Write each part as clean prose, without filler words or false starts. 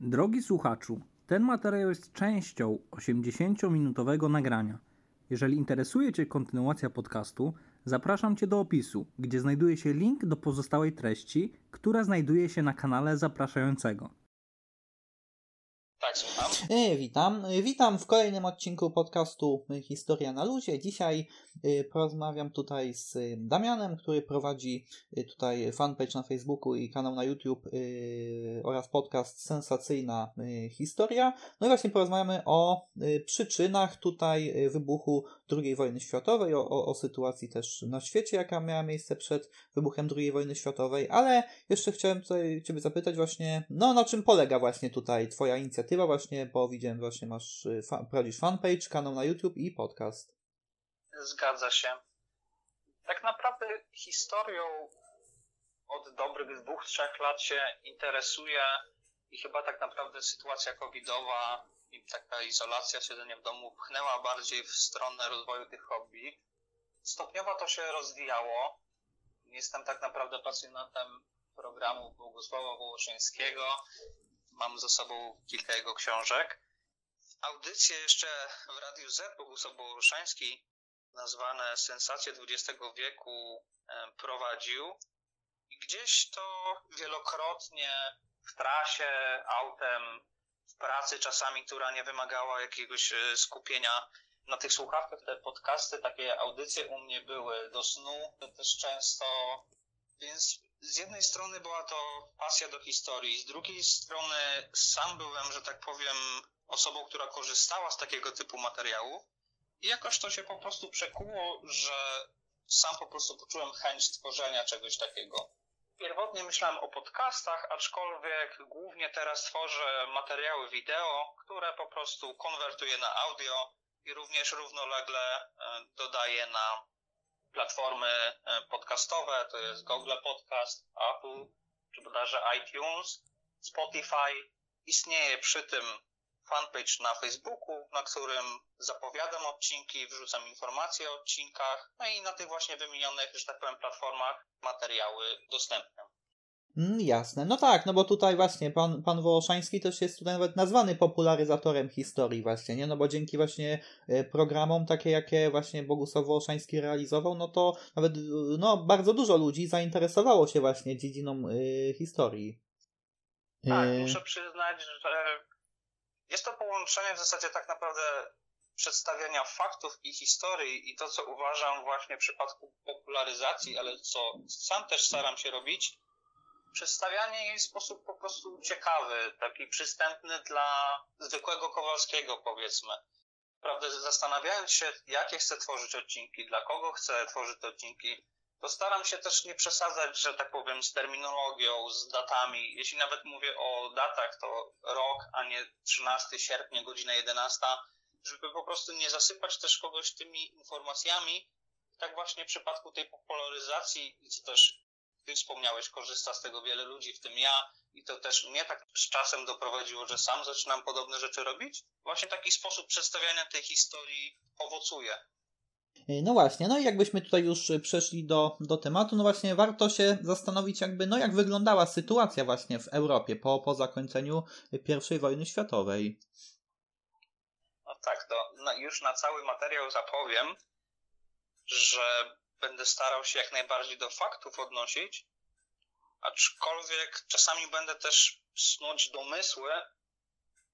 Drogi słuchaczu, ten materiał jest częścią 80-minutowego nagrania. Jeżeli interesuje Cię kontynuacja podcastu, zapraszam Cię do opisu, gdzie znajduje się link do pozostałej treści, która znajduje się na kanale zapraszającego. Tak, słucham. Witam w kolejnym odcinku podcastu Historia na Luzie. Dzisiaj porozmawiam tutaj z Damianem, który prowadzi tutaj fanpage na Facebooku i kanał na YouTube oraz podcast Sensacyjna Historia. No i właśnie porozmawiamy o przyczynach tutaj wybuchu II wojny światowej, o sytuacji też na świecie, jaka miała miejsce przed wybuchem II wojny światowej, ale jeszcze chciałem tutaj Ciebie zapytać właśnie, no na czym polega właśnie tutaj Twoja inicjatywa właśnie, bo widziałem właśnie masz, prowadzisz fanpage, kanał na YouTube i podcast. Zgadza się. Tak naprawdę historią od dobrych 2-3 lat się interesuje i chyba tak naprawdę sytuacja covidowa i taka izolacja, siedzenie w domu pchnęła bardziej w stronę rozwoju tych hobby. Stopniowo to się rozwijało. Jestem tak naprawdę pasjonatem programu Bogusława Wołoszańskiego. Mam ze sobą kilka jego książek. Audycje jeszcze w Radiu Z Bogusław Wołoszański, nazwane Sensacje XX wieku, prowadził. I gdzieś to wielokrotnie w trasie, autem, w pracy czasami, która nie wymagała jakiegoś skupienia na tych słuchawkach, te podcasty, takie audycje u mnie były do snu też często, więc z jednej strony była to pasja do historii, z drugiej strony sam byłem, że tak powiem, osobą, która korzystała z takiego typu materiału i jakoś to się po prostu przekuło, że sam po prostu poczułem chęć tworzenia czegoś takiego. Pierwotnie myślałem o podcastach, aczkolwiek głównie teraz tworzę materiały wideo, które po prostu konwertuję na audio i również równolegle dodaję na platformy podcastowe, to jest Google Podcast, Apple, czy bodajże iTunes, Spotify. Istnieje przy tym fanpage na Facebooku, na którym zapowiadam odcinki, wrzucam informacje o odcinkach, no i na tych właśnie wymienionych, że tak powiem, platformach materiały dostępne. Jasne, no tak, no bo tutaj właśnie pan Wołoszański też jest tutaj nawet nazwany popularyzatorem historii właśnie, nie? No bo dzięki właśnie programom takie, jakie właśnie Bogusław Wołoszański realizował, no to nawet bardzo dużo ludzi zainteresowało się właśnie dziedziną historii. Tak, muszę przyznać, że jest to połączenie w zasadzie tak naprawdę przedstawiania faktów i historii i to, co uważam właśnie w przypadku popularyzacji, ale co sam też staram się robić, przedstawianie jej w sposób po prostu ciekawy, taki przystępny dla zwykłego Kowalskiego, powiedzmy. Naprawdę zastanawiając się, jakie chcę tworzyć odcinki, dla kogo chcę tworzyć odcinki, to staram się też nie przesadzać, że tak powiem, z terminologią, z datami. Jeśli nawet mówię o datach, to rok, a nie 13 sierpnia, godzina 11, żeby po prostu nie zasypać też kogoś tymi informacjami. Tak właśnie w przypadku tej popularyzacji, co też Ty wspomniałeś, korzysta z tego wiele ludzi, w tym ja, i to też mnie tak z czasem doprowadziło, że sam zaczynam podobne rzeczy robić. Właśnie taki sposób przedstawiania tej historii owocuje. No właśnie, no i jakbyśmy tutaj już przeszli do tematu, no właśnie warto się zastanowić jakby, no jak wyglądała sytuacja właśnie w Europie po zakończeniu I wojny światowej. No tak, to już na cały materiał zapowiem, że będę starał się jak najbardziej do faktów odnosić, aczkolwiek czasami będę też snuć domysły,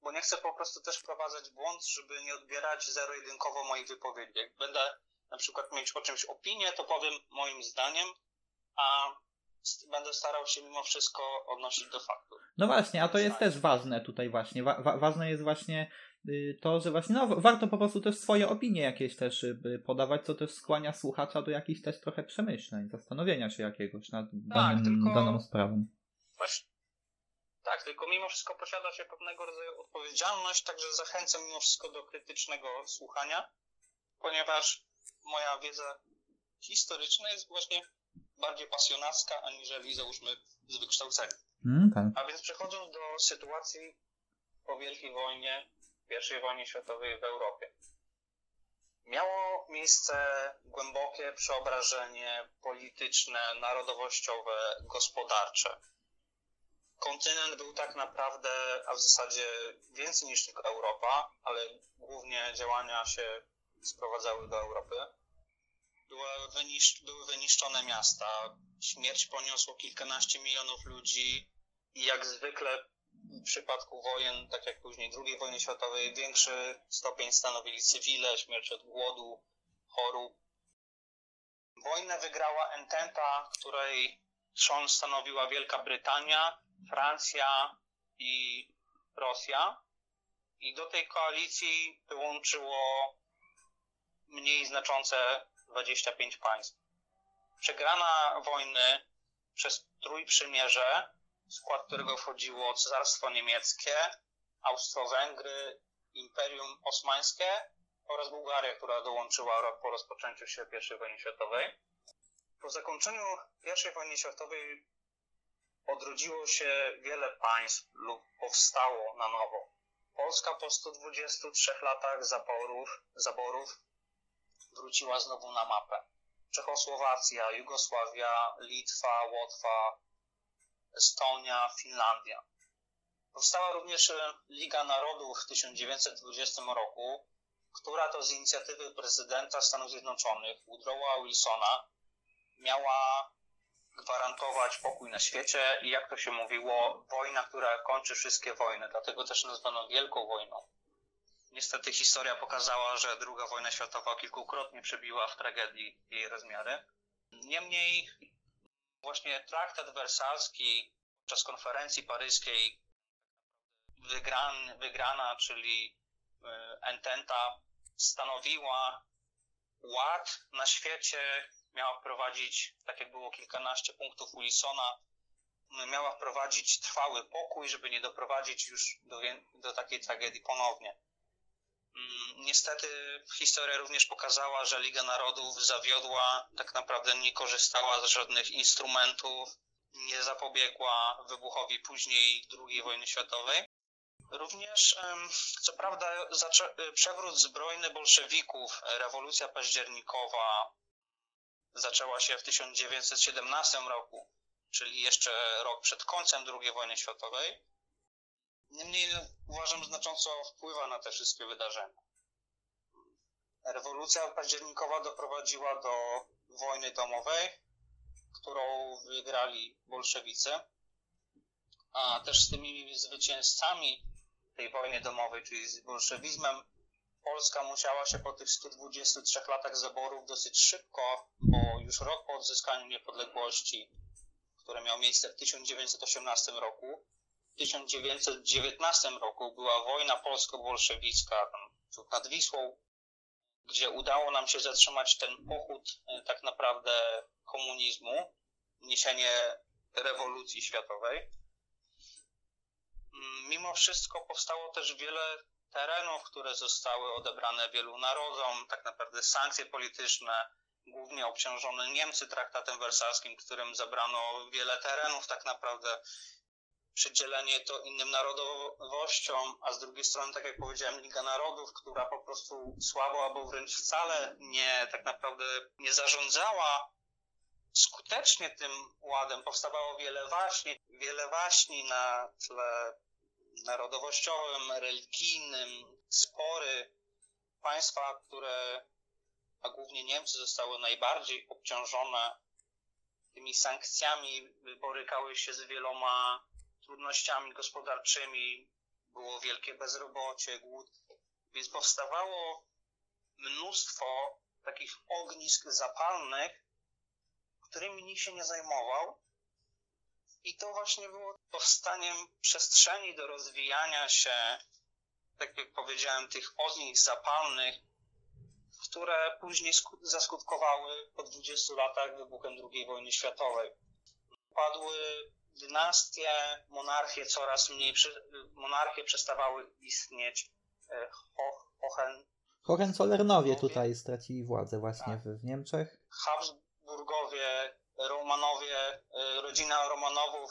bo nie chcę po prostu też wprowadzać błąd, żeby nie odbierać zero-jedynkowo moich wypowiedzi. Jak będę na przykład mieć o czymś opinię, to powiem moim zdaniem, a będę starał się mimo wszystko odnosić do faktów. No właśnie, a to jest też ważne tutaj właśnie. Ważne jest właśnie to, że właśnie warto po prostu też swoje opinie jakieś też podawać, co też skłania słuchacza do jakichś też trochę przemyśleń, zastanowienia się jakiegoś nad daną sprawą. Właśnie, tak, tylko mimo wszystko posiada się pewnego rodzaju odpowiedzialność, także zachęcam mimo wszystko do krytycznego słuchania, ponieważ moja wiedza historyczna jest właśnie bardziej pasjonacka, aniżeli załóżmy z wykształcenia. Tak. A więc przechodząc do sytuacji po Wielkiej Wojnie, I wojnie światowej w Europie. Miało miejsce głębokie przeobrażenie polityczne, narodowościowe, gospodarcze. kontynent był tak naprawdę, a w zasadzie więcej niż tylko Europa, ale głównie działania się sprowadzały do Europy. Były wyniszczone miasta, śmierć poniosło kilkanaście milionów ludzi i jak zwykle w przypadku wojen, tak jak później II wojny światowej, większy stopień stanowili cywile, śmierć od głodu, chorób. Wojnę wygrała Ententa, której trzon stanowiła Wielka Brytania, Francja i Rosja. I do tej koalicji dołączyło mniej znaczące 25 państw. Przegrana wojny przez Trójprzymierze, w skład którego wchodziło Cesarstwo Niemieckie, Austro-Węgry, Imperium Osmańskie oraz Bułgaria, która dołączyła rok po rozpoczęciu się I wojny światowej. Po zakończeniu I wojny światowej odrodziło się wiele państw lub powstało na nowo. Polska po 123 latach zaborów wróciła znowu na mapę. Czechosłowacja, Jugosławia, Litwa, Łotwa, Estonia, Finlandia. Powstała również Liga Narodów w 1920 roku, która to z inicjatywy prezydenta Stanów Zjednoczonych, Woodrowa Wilsona, miała gwarantować pokój na świecie i, jak to się mówiło, wojna, która kończy wszystkie wojny. Dlatego też nazwano Wielką Wojną. Niestety historia pokazała, że II wojna światowa kilkukrotnie przebiła w tragedii jej rozmiary. Niemniej właśnie Traktat wersalski podczas konferencji paryskiej wygrana, czyli Ententa, stanowiła ład na świecie, miała wprowadzić, tak jak było kilkanaście punktów Wilsona, miała wprowadzić trwały pokój, żeby nie doprowadzić już do takiej tragedii ponownie. Niestety historia również pokazała, że Liga Narodów zawiodła, tak naprawdę nie korzystała z żadnych instrumentów, nie zapobiegła wybuchowi później II wojny światowej. Również, co prawda, przewrót zbrojny bolszewików, rewolucja październikowa zaczęła się w 1917 roku, czyli jeszcze rok przed końcem II wojny światowej. Niemniej uważam, znacząco wpływa na te wszystkie wydarzenia. Rewolucja październikowa doprowadziła do wojny domowej, którą wygrali bolszewicy, a też z tymi zwycięzcami tej wojny domowej, czyli z bolszewizmem, Polska musiała się po tych 123 latach zaborów dosyć szybko, bo już rok po odzyskaniu niepodległości, które miało miejsce w 1918 roku, w 1919 roku była wojna polsko-bolszewicka nad Wisłą, gdzie udało nam się zatrzymać ten pochód tak naprawdę komunizmu, niesienie rewolucji światowej. Mimo wszystko powstało też wiele terenów, które zostały odebrane wielu narodom, tak naprawdę sankcje polityczne, głównie obciążone Niemcy traktatem wersalskim, którym zabrano wiele terenów tak naprawdę. Przydzielenie to innym narodowościom, a z drugiej strony, tak jak powiedziałem, Liga Narodów, która po prostu słabo albo wręcz wcale tak naprawdę nie zarządzała skutecznie tym ładem. Powstawało wiele waśni na tle narodowościowym, religijnym, spory. Państwa, które, a głównie Niemcy, zostały najbardziej obciążone tymi sankcjami, borykały się z wieloma trudnościami gospodarczymi, było wielkie bezrobocie, głód, więc powstawało mnóstwo takich ognisk zapalnych, którymi nikt się nie zajmował i to właśnie było powstaniem przestrzeni do rozwijania się, tak jak powiedziałem, tych ognisk zapalnych, które później zaskutkowały po 20 latach wybuchem II wojny światowej. Padły dynastie, monarchie coraz mniej, monarchie przestawały istnieć. Hohenzollernowie tutaj stracili władzę właśnie w Niemczech. Habsburgowie, Romanowie, rodzina Romanowów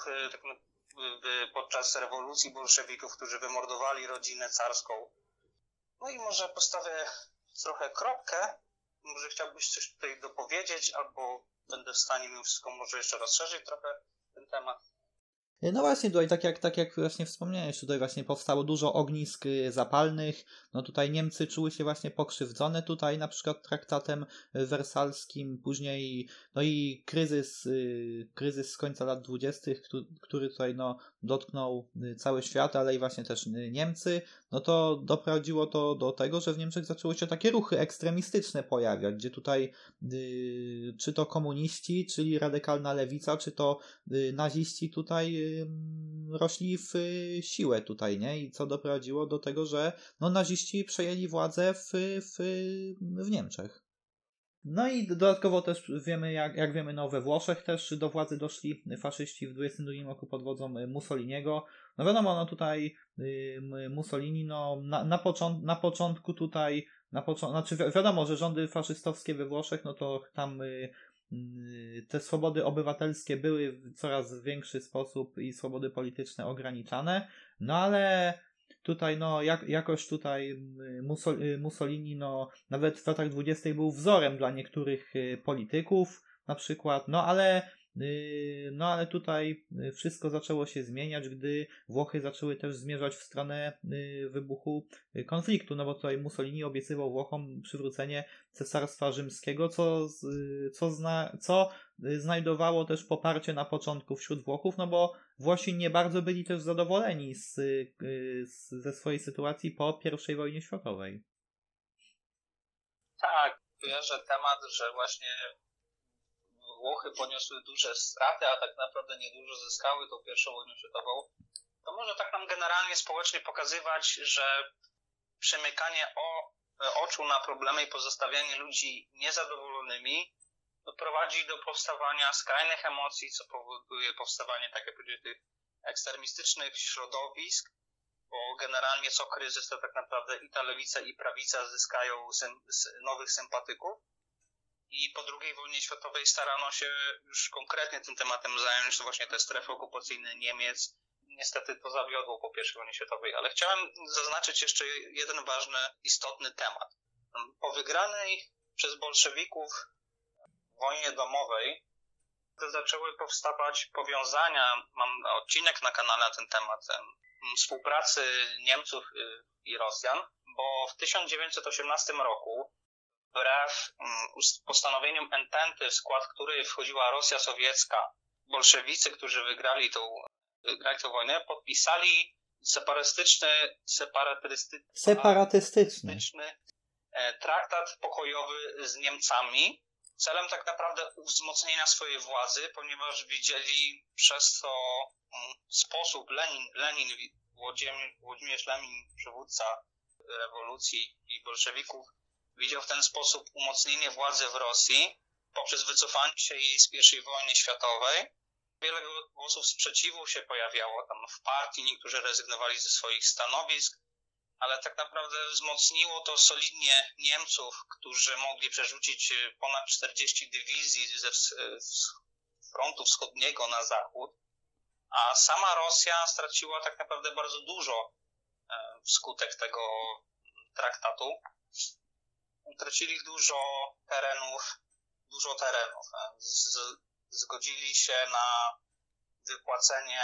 podczas rewolucji bolszewików, którzy wymordowali rodzinę carską. No i może postawię trochę kropkę. Może chciałbyś coś tutaj dopowiedzieć, albo będę w stanie mimo wszystko może jeszcze rozszerzyć trochę ten temat. No właśnie, tutaj tak jak właśnie wspomniałeś, tutaj właśnie powstało dużo ognisk zapalnych, no tutaj Niemcy czuły się właśnie pokrzywdzone tutaj na przykład traktatem wersalskim, później no i kryzys z końca lat 20., który tutaj no dotknął cały świat, ale i właśnie też Niemcy, no to doprowadziło to do tego, że w Niemczech zaczęły się takie ruchy ekstremistyczne pojawiać, gdzie tutaj czy to komuniści, czyli radykalna lewica, czy to naziści tutaj rośli w siłę tutaj, nie? I co doprowadziło do tego, że no naziści przejęli władzę w Niemczech. No i dodatkowo też wiemy, jak wiemy, no we Włoszech też do władzy doszli faszyści w 22 roku pod wodzą Mussoliniego. No wiadomo, no tutaj Mussolini, no na początku tutaj, znaczy wiadomo, że rządy faszystowskie we Włoszech, no to tam te swobody obywatelskie były w coraz większy sposób i swobody polityczne ograniczane, no ale tutaj no jakoś tutaj Mussolini no nawet w latach 20. był wzorem dla niektórych polityków na przykład, no ale tutaj wszystko zaczęło się zmieniać, gdy Włochy zaczęły też zmierzać w stronę wybuchu konfliktu, no bo tutaj Mussolini obiecywał Włochom przywrócenie Cesarstwa Rzymskiego, co znajdowało też poparcie na początku wśród Włochów, no bo Włosi nie bardzo byli też zadowoleni ze swojej sytuacji po I wojnie światowej. Tak, że temat, że właśnie Włochy poniosły duże straty, a tak naprawdę niedużo zyskały tą pierwszą wojnę światową, to może tak nam generalnie społecznie pokazywać, że przymykanie oczu na problemy i pozostawianie ludzi niezadowolonymi prowadzi do powstawania skrajnych emocji, co powoduje powstawanie, tak jak powiedziałem, tych ekstremistycznych środowisk, bo generalnie co kryzys, to tak naprawdę i ta lewica, i prawica zyskają nowych sympatyków. I po II wojnie światowej starano się już konkretnie tym tematem zająć, to właśnie te strefy okupacyjne Niemiec. Niestety to zawiodło po I wojnie światowej, ale chciałem zaznaczyć jeszcze jeden ważny, istotny temat. Po wygranej przez bolszewików wojnie domowej zaczęły powstawać powiązania, mam odcinek na kanale na ten temat, współpracy Niemców i Rosjan, bo w 1918 roku wbrew postanowieniom Ententy, w skład której wchodziła Rosja sowiecka, bolszewicy, którzy wygrali tą wojnę, podpisali separatystyczny traktat pokojowy z Niemcami, celem tak naprawdę wzmocnienia swojej władzy, ponieważ widzieli przez to sposób Włodzimierz Lenin, przywódca rewolucji i bolszewików, widział w ten sposób umocnienie władzy w Rosji poprzez wycofanie się jej z I wojny światowej. Wiele głosów sprzeciwu się pojawiało tam w partii, niektórzy rezygnowali ze swoich stanowisk, ale tak naprawdę wzmocniło to solidnie Niemców, którzy mogli przerzucić ponad 40 dywizji z frontu wschodniego na zachód, a sama Rosja straciła tak naprawdę bardzo dużo wskutek tego traktatu. Utracili dużo terenów. Zgodzili się na wypłacenie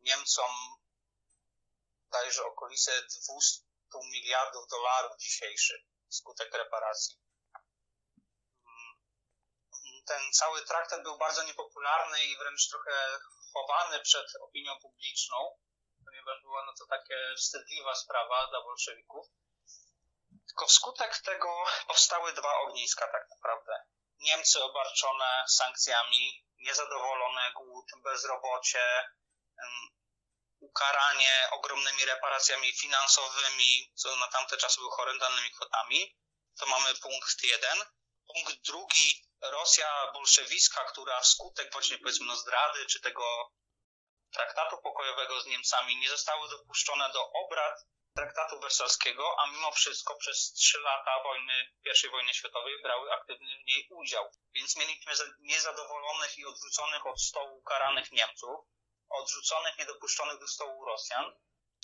Niemcom bodajże okolice $200 miliardów dzisiejszych wskutek reparacji. Ten cały traktat był bardzo niepopularny i wręcz trochę chowany przed opinią publiczną, ponieważ była no to taka wstydliwa sprawa dla bolszewików. Tylko wskutek tego powstały dwa ogniska tak naprawdę. Niemcy obarczone sankcjami, niezadowolone, głód, bezrobocie, ukaranie ogromnymi reparacjami finansowymi, co na tamte czasy były horrendalnymi kwotami. To mamy punkt jeden. Punkt drugi, Rosja bolszewicka, która wskutek właśnie powiedzmy zdrady czy tego traktatu pokojowego z Niemcami nie zostały dopuszczone do obrad traktatu wersalskiego, a mimo wszystko przez 3 lata I wojny światowej brały aktywny w niej udział. Więc mieliśmy niezadowolonych i odrzuconych od stołu karanych Niemców, odrzuconych, niedopuszczonych do stołu Rosjan.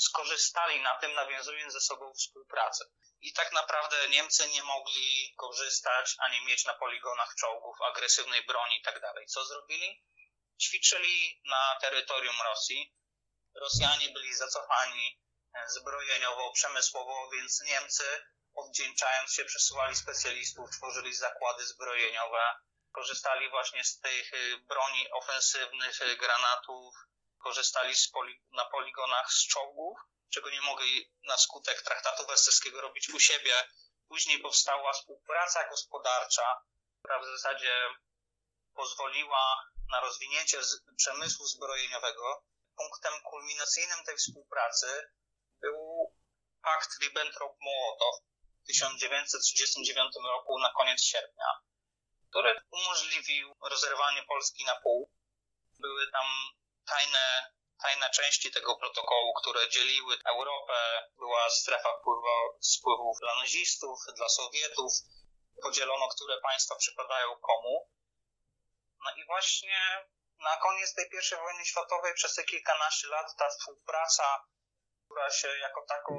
Skorzystali na tym, nawiązując ze sobą współpracę. I tak naprawdę Niemcy nie mogli korzystać, ani mieć na poligonach czołgów, agresywnej broni i tak dalej. Co zrobili? ćwiczyli na terytorium Rosji. Rosjanie byli zacofani zbrojeniowo, przemysłowo, więc Niemcy, odwdzięczając się, przesyłali specjalistów, tworzyli zakłady zbrojeniowe, korzystali właśnie z tych broni ofensywnych, granatów, korzystali na poligonach z czołgów, czego nie mogli na skutek Traktatu wersalskiego robić u siebie. Później powstała współpraca gospodarcza, która w zasadzie pozwoliła na rozwinięcie przemysłu zbrojeniowego. Punktem kulminacyjnym tej współpracy był Pakt Ribbentrop-Mołotow w 1939 roku na koniec sierpnia, który umożliwił rozerwanie Polski na pół. Były tam tajne części tego protokołu, które dzieliły Europę. Była strefa wpływów dla nazistów, dla Sowietów. Podzielono, które państwa przypadają komu. No i właśnie na koniec tej I wojny światowej przez te kilkanaście lat ta współpraca, która się jako taką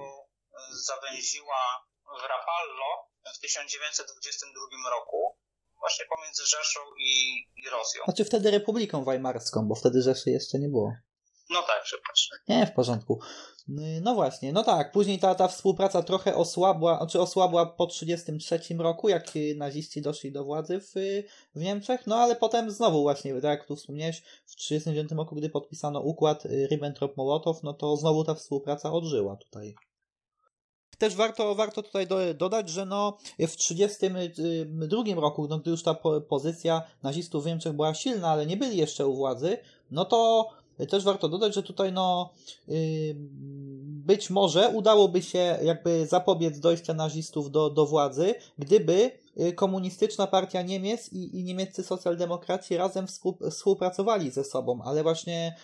zawęziła w Rapallo w 1922 roku, właśnie pomiędzy Rzeszą i Rosją. Znaczy wtedy Republiką Weimarską, bo wtedy Rzeszy jeszcze nie było. No tak, przepraszam. Nie, w porządku. No właśnie, no tak, później ta współpraca trochę osłabła po 1933 roku, jak naziści doszli do władzy w Niemczech, no ale potem znowu właśnie, tak jak tu wspomniałeś, w 1939 roku, gdy podpisano układ Ribbentrop-Mołotow, no to znowu ta współpraca odżyła tutaj. Też warto tutaj dodać, że no w 1932 roku, no gdy już ta pozycja nazistów w Niemczech była silna, ale nie byli jeszcze u władzy, no to też warto dodać, że tutaj no być może udałoby się jakby zapobiec dojścia nazistów do władzy, gdyby Komunistyczna Partia Niemiec i niemieccy socjaldemokraci razem współpracowali ze sobą, ale właśnie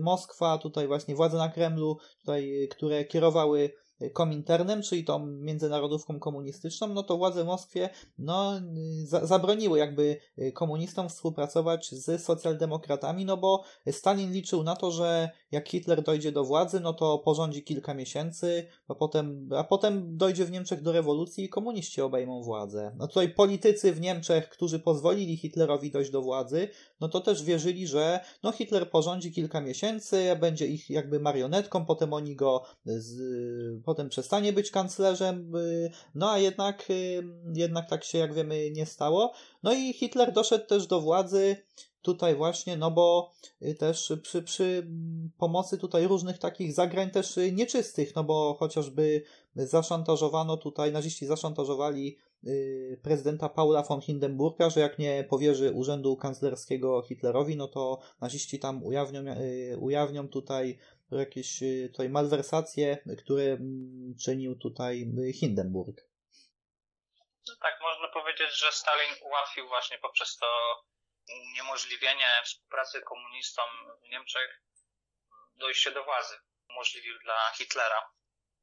Moskwa, tutaj właśnie władze na Kremlu, tutaj, które kierowały Kominternem, czyli tą międzynarodówką komunistyczną, no to władze w Moskwie no, zabroniły jakby komunistom współpracować z socjaldemokratami, no bo Stalin liczył na to, że jak Hitler dojdzie do władzy, no to porządzi kilka miesięcy, a potem dojdzie w Niemczech do rewolucji i komuniści obejmą władzę. No tutaj politycy w Niemczech, którzy pozwolili Hitlerowi dojść do władzy, no to też wierzyli, że no Hitler porządzi kilka miesięcy, będzie ich jakby marionetką, potem oni go potem przestanie być kanclerzem, no a jednak tak się, jak wiemy, nie stało. No i Hitler doszedł też do władzy tutaj właśnie, no bo też przy pomocy tutaj różnych takich zagrań też nieczystych, no bo chociażby naziści zaszantażowali prezydenta Paula von Hindenburga, że jak nie powierzy urzędu kanclerskiego Hitlerowi, no to naziści tam ujawnią tutaj jakieś tutaj malwersacje, które czynił tutaj Hindenburg. No tak, można powiedzieć, że Stalin ułatwił właśnie poprzez to uniemożliwienie współpracy komunistom w Niemczech dojście do władzy. Umożliwił dla Hitlera.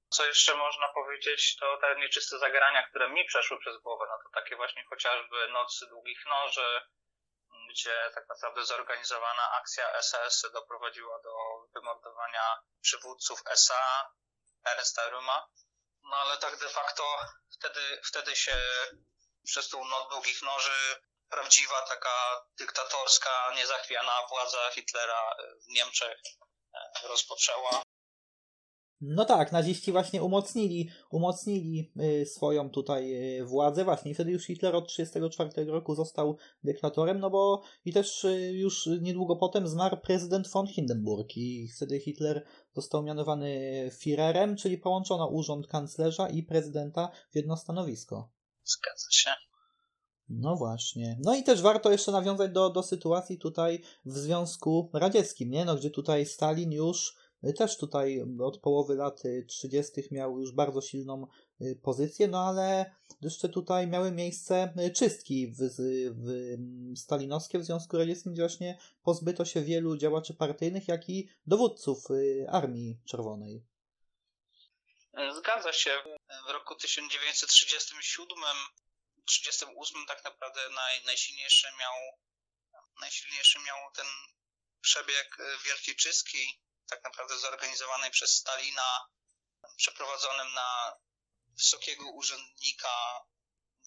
Co jeszcze można powiedzieć, to te nieczyste zagrania, które mi przeszły przez głowę, no to takie właśnie chociażby nocy długich noży, gdzie tak naprawdę zorganizowana akcja SS doprowadziła do wymordowania przywódców SA, Ernsta Röhma. No ale tak de facto wtedy się przez tą noc długich noży prawdziwa taka dyktatorska, niezachwiana władza Hitlera w Niemczech rozpoczęła. No tak, naziści właśnie umocnili swoją tutaj władzę właśnie i wtedy już Hitler od 1934 roku został dyktatorem, no bo i też już niedługo potem zmarł prezydent von Hindenburg i wtedy Hitler został mianowany Führerem, czyli połączono urząd kanclerza i prezydenta w jedno stanowisko. Zgadza się. No właśnie. No i też warto jeszcze nawiązać do sytuacji tutaj w Związku Radzieckim, nie? No gdzie tutaj Stalin już też tutaj od połowy lat 30. miał już bardzo silną pozycję, no ale jeszcze tutaj miały miejsce czystki stalinowskie w Związku Radzieckim, gdzie właśnie pozbyto się wielu działaczy partyjnych, jak i dowódców Armii Czerwonej. Zgadza się. W roku 1937-38 tak naprawdę najsilniejszy miał ten przebieg wielkiej czystki, tak naprawdę zorganizowanej przez Stalina, przeprowadzonym na wysokiego urzędnika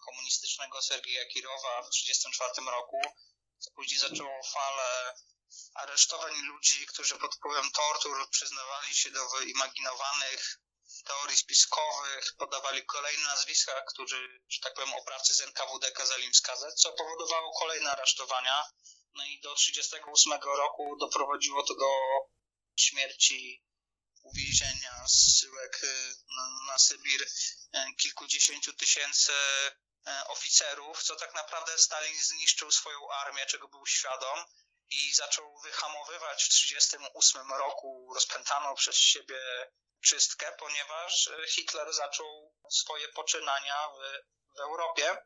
komunistycznego Sergeja Kirowa w 1934 roku. Później zaczęło falę aresztowań ludzi, którzy pod wpływem tortur przyznawali się do wyimaginowanych teorii spiskowych, podawali kolejne nazwiska, którzy, że tak powiem, oprawcy z NKWD kazali im skazać, co powodowało kolejne aresztowania. No i do 1938 roku doprowadziło to do śmierci, uwięzienia, zsyłek na Sybir kilkudziesięciu tysięcy oficerów, co tak naprawdę Stalin zniszczył swoją armię, czego był świadom i zaczął wyhamowywać w 1938 roku rozpętaną przez siebie czystkę, ponieważ Hitler zaczął swoje poczynania w Europie,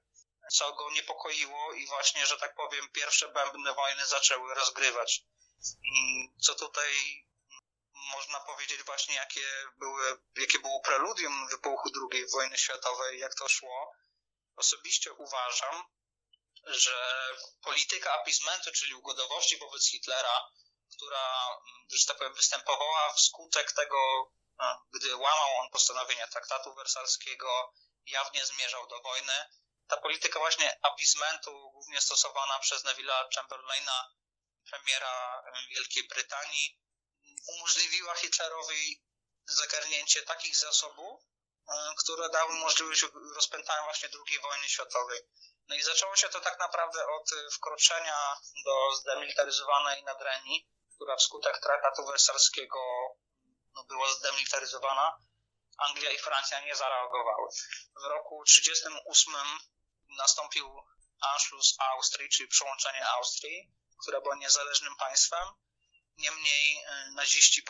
co go niepokoiło i właśnie, że tak powiem, pierwsze bębny wojny zaczęły rozgrywać. I co tutaj można powiedzieć właśnie, jakie było preludium wybuchu II wojny światowej, jak to szło. Osobiście uważam, że polityka appeasementu, czyli ugodowości wobec Hitlera, która, że tak powiem, występowała wskutek tego, gdy łamał on postanowienia Traktatu wersalskiego, jawnie zmierzał do wojny. Ta polityka właśnie appeasementu, głównie stosowana przez Neville'a Chamberlaina, premiera Wielkiej Brytanii, umożliwiła Hitlerowi zagarnięcie takich zasobów, które dały możliwość rozpętania właśnie II wojny światowej. No i zaczęło się to tak naprawdę od wkroczenia do zdemilitaryzowanej Nadrenii, która wskutek Traktatu wersalskiego była zdemilitaryzowana. Anglia i Francja nie zareagowały. W roku 1938 nastąpił Anschluss Austrii, czyli przyłączenie Austrii, która była niezależnym państwem. Niemniej naziści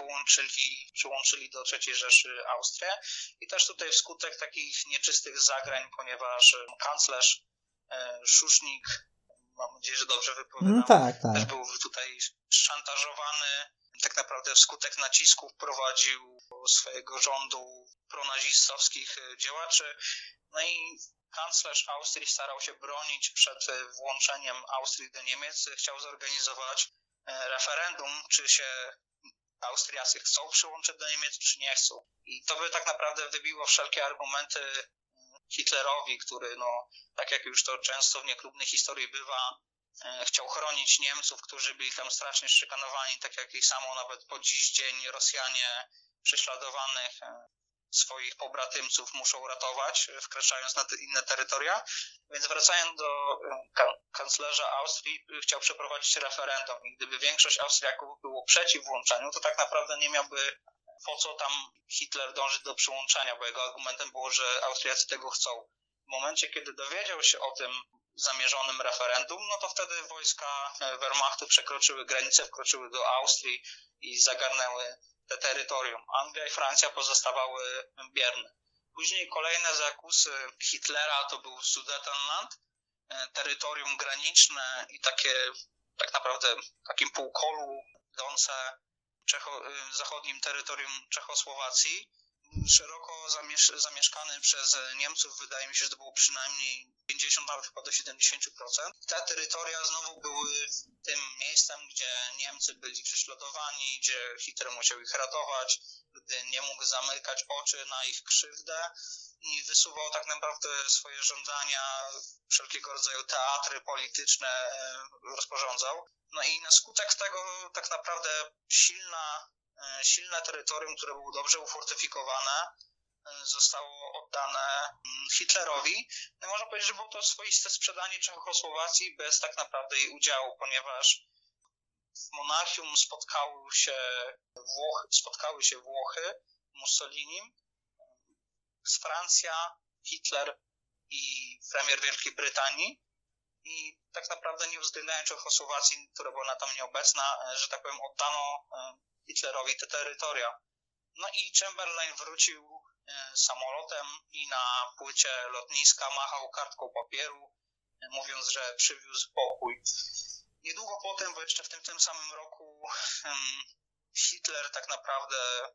przyłączyli do III Rzeszy Austrię i też tutaj wskutek takich nieczystych zagrań, ponieważ kanclerz Szusznik, mam nadzieję, że dobrze wypowiadam, tak. Też był tutaj szantażowany, tak naprawdę wskutek nacisków prowadził swojego rządu pronazistowskich działaczy. No i kanclerz Austrii starał się bronić przed włączeniem Austrii do Niemiec, chciał zorganizować referendum, czy się Austriacy chcą przyłączyć do Niemiec, czy nie chcą. I to by tak naprawdę wybiło wszelkie argumenty Hitlerowi, który, tak jak już to często w niechlubnej historii bywa, chciał chronić Niemców, którzy byli tam strasznie szykanowani, tak jak i samo nawet po dziś dzień Rosjanie prześladowanych swoich pobratymców muszą ratować, wkraczając na inne terytoria. Więc wracając do kanclerza Austrii, chciał przeprowadzić referendum i gdyby większość Austriaków było przeciw włączeniu, to tak naprawdę nie miałby po co tam Hitler dążyć do przyłączenia, bo jego argumentem było, że Austriacy tego chcą. W momencie, kiedy dowiedział się o tym zamierzonym referendum, to wtedy wojska Wehrmachtu przekroczyły granicę, wkroczyły do Austrii i zagarnęły te terytorium. Anglia i Francja pozostawały bierne. Później kolejne zakusy Hitlera to był Sudetenland, terytorium graniczne i takie tak naprawdę w takim półkolu idące zachodnim terytorium Czechosłowacji, szeroko zamieszkany przez Niemców, wydaje mi się, że to było przynajmniej 50, nawet chyba do 70%. Te terytoria znowu były tym miejscem, gdzie Niemcy byli prześladowani, gdzie Hitler musiał ich ratować, gdy nie mógł zamykać oczy na ich krzywdę i wysuwał tak naprawdę swoje żądania, wszelkiego rodzaju teatry polityczne rozporządzał. No i na skutek tego tak naprawdę silne terytorium, które było dobrze ufortyfikowane, zostało oddane Hitlerowi. No można powiedzieć, że było to swoiste sprzedanie Czechosłowacji bez tak naprawdę jej udziału, ponieważ w Monachium spotkały się Włochy, Mussolinim, Francja, Hitler i premier Wielkiej Brytanii. I tak naprawdę nie uwzględniając Czechosłowacji, która była tam nieobecna, że tak powiem, oddano Hitlerowi te terytoria. No i Chamberlain wrócił samolotem i na płycie lotniska machał kartką papieru, mówiąc, że przywiózł pokój. Niedługo potem, bo jeszcze w tym samym roku Hitler tak naprawdę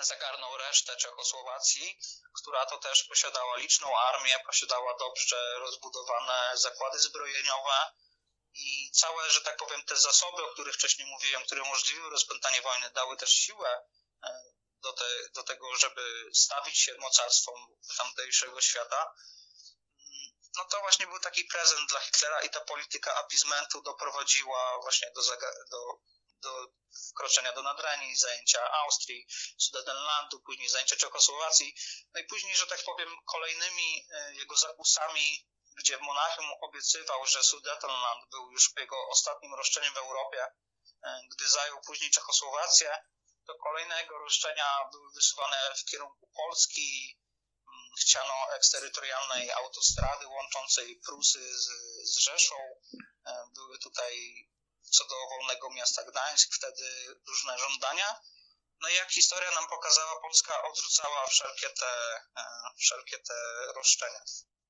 zagarnął resztę Czechosłowacji, która to też posiadała liczną armię, posiadała dobrze rozbudowane zakłady zbrojeniowe i całe, że tak powiem, te zasoby, o których wcześniej mówiłem, które umożliwiły rozpętanie wojny, dały też siłę do tego, żeby stawić się mocarstwom tamtejszego świata. no to właśnie był taki prezent dla Hitlera i ta polityka appeasementu doprowadziła właśnie do wkroczenia do Nadrenii, zajęcia Austrii, Sudetenlandu, później zajęcia Czechosłowacji, no i później, że tak powiem, kolejnymi jego zakusami, gdzie w Monachium obiecywał, że Sudetenland był już jego ostatnim roszczeniem w Europie, gdy zajął później Czechosłowację, do kolejnego roszczenia były wysuwane w kierunku Polski. Chciano eksterytorialnej autostrady łączącej Prusy z Rzeszą. Były tutaj co do wolnego miasta Gdańsk wtedy różne żądania. No i jak historia nam pokazała, Polska odrzucała wszelkie te roszczenia.